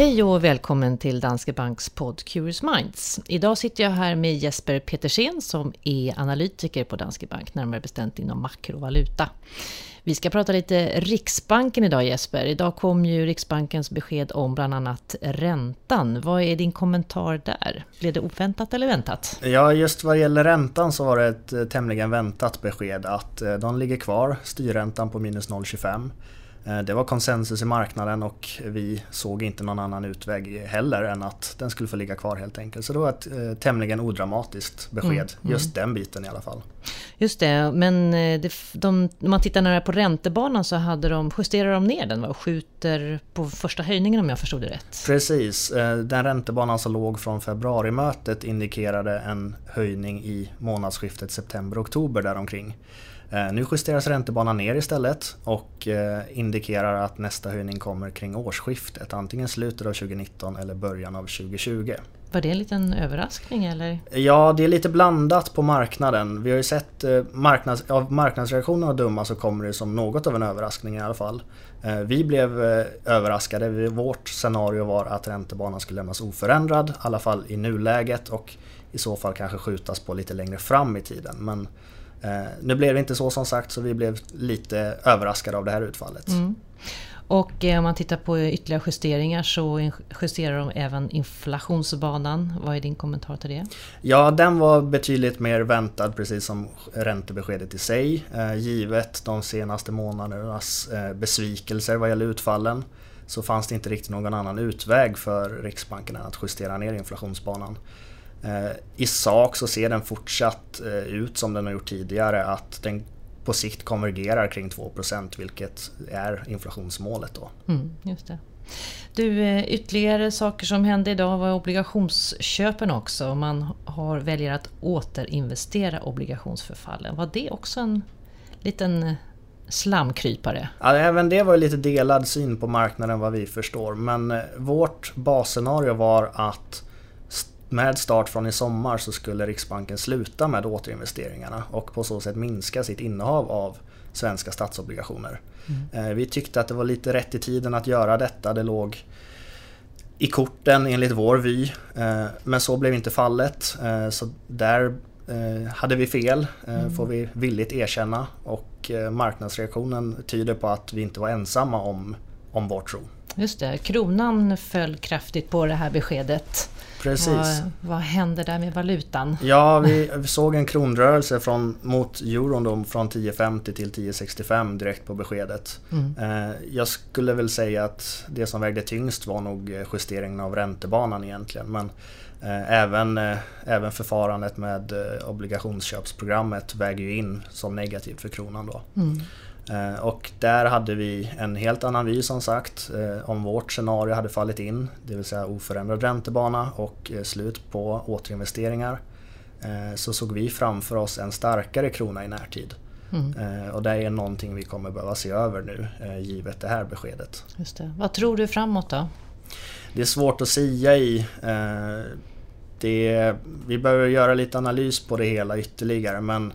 Hej och välkommen till Danske Banks podd Curious Minds. Idag sitter jag här med Jesper Petersen som är analytiker på Danske Bank, närmare bestämt inom makrovaluta. Vi ska prata lite Riksbanken idag, Jesper. Idag kom ju Riksbankens besked om bland annat räntan. Vad är din kommentar där? Blev det oväntat eller väntat? Ja, just vad gäller räntan så var det ett tämligen väntat besked att de ligger kvar, styrräntan på minus 0,25. Det var konsensus i marknaden och vi såg inte någon annan utväg heller än att den skulle få ligga kvar helt enkelt. Så det var ett tämligen odramatiskt besked, just den biten i alla fall. Just det, men om man tittar nära på räntebanan så justerar de ner den och skjuter på första höjningen om jag förstod det rätt. Precis, den räntebanan som låg från februarimötet indikerade en höjning i månadsskiftet september-oktober däromkring. Nu justeras räntebanan ner istället och indikerar att nästa höjning kommer kring årsskiftet, antingen slutet av 2019 eller början av 2020. Var det en liten överraskning eller? Ja, det är lite blandat på marknaden. Vi har ju sett av marknadsreaktionerna att döma så kommer det som något av en överraskning i alla fall. Vi blev överraskade. Vårt scenario var att räntebanan skulle lämnas oförändrad, i alla fall i nuläget, och i så fall kanske skjutas på lite längre fram i tiden. Men nu blev det inte så som sagt, så vi blev lite överraskade av det här utfallet. Och om man tittar på ytterligare justeringar så justerar de även inflationsbanan. Vad är din kommentar till det? Ja, den var betydligt mer väntad, precis som räntebeskedet i sig. Givet de senaste månadernas besvikelser vad gäller utfallen så fanns det inte riktigt någon annan utväg för Riksbanken än att justera ner inflationsbanan. I sak så ser den fortsatt ut som den har gjort tidigare, att den på sikt konvergerar kring 2%, vilket är inflationsmålet då. Just det. Du, ytterligare saker som hände idag var obligationsköpen också. Man väljer att återinvestera obligationsförfallen. Var det också en liten slamkrypare? Ja, även det var lite delad syn på marknaden vad vi förstår. Men vårt basscenario var att med start från i sommar så skulle Riksbanken sluta med återinvesteringarna och på så sätt minska sitt innehav av svenska statsobligationer. Vi tyckte att det var lite rätt i tiden att göra detta. Det låg i korten enligt vår vy, men så blev inte fallet. Så där hade vi fel, får vi villigt erkänna, och marknadsreaktionen tyder på att vi inte var ensamma om vår tro. Just det, kronan föll kraftigt på det här beskedet. Precis. Vad hände där med valutan? Ja, vi såg en kronrörelse mot euron då, från 10,50 till 10,65 direkt på beskedet. Jag skulle väl säga att det som vägde tyngst var nog justeringen av räntebanan egentligen. Men även förfarandet med obligationsköpsprogrammet väger ju in som negativt för kronan då. Och där hade vi en helt annan vy som sagt. Om vårt scenario hade fallit in, det vill säga oförändrad räntebana och slut på återinvesteringar, så såg vi framför oss en starkare krona i närtid. Och det är någonting vi kommer behöva se över nu, givet det här beskedet. Just det. Vad tror du framåt då? Det är svårt att säga i. Vi behöver göra lite analys på det hela ytterligare, men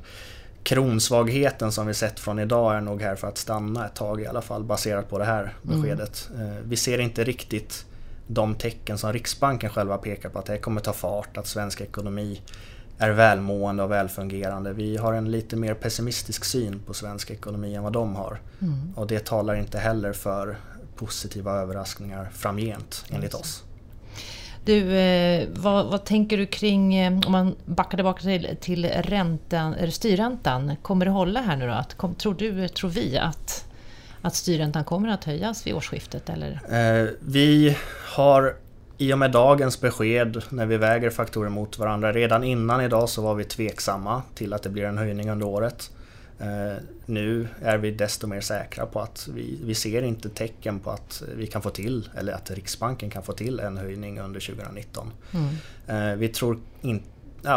kronsvagheten som vi sett från idag är nog här för att stanna ett tag i alla fall, baserat på det här beskedet. Vi ser inte riktigt de tecken som Riksbanken själva pekar på att det kommer ta fart, att svensk ekonomi är välmående och välfungerande. Vi har en lite mer pessimistisk syn på svensk ekonomi än vad de har. Och det talar inte heller för positiva överraskningar framgent enligt oss. Du, vad tänker du kring, om man backar tillbaka till styrräntan, kommer det hålla här nu då? Tror vi att styrräntan kommer att höjas vid årsskiftet? Eller? Vi har i och med dagens besked, när vi väger faktorer mot varandra, redan innan idag så var vi tveksamma till att det blir en höjning under året. Nu är vi desto mer säkra på att vi ser inte tecken på att vi kan få till, eller att Riksbanken kan få till en höjning under 2019.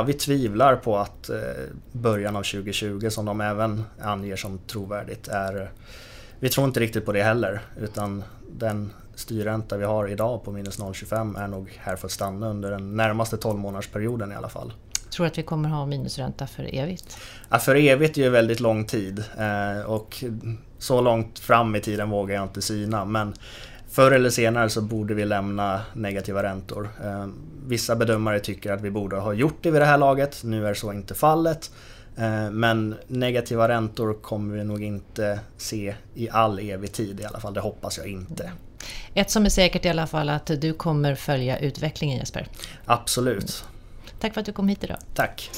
Vi tvivlar på att början av 2020, som de även anger som trovärdigt, vi tror inte riktigt på det heller, utan den styrränta vi har idag på minus 0,25 är nog här för att stanna under den närmaste 12-månadersperioden i alla fall. Tror att vi kommer ha minusränta för evigt? Ja, för evigt är ju väldigt lång tid, och så långt fram i tiden vågar jag inte syna, men Förr eller senare så borde vi lämna negativa räntor. Vissa bedömare tycker att vi borde ha gjort det vid det här laget. Nu är så inte fallet. Men negativa räntor kommer vi nog inte se i all evig tid i alla fall. Det hoppas jag inte. Ett som är säkert i alla fall att du kommer följa utvecklingen, Jesper. Absolut. Tack för att du kom hit idag. Tack.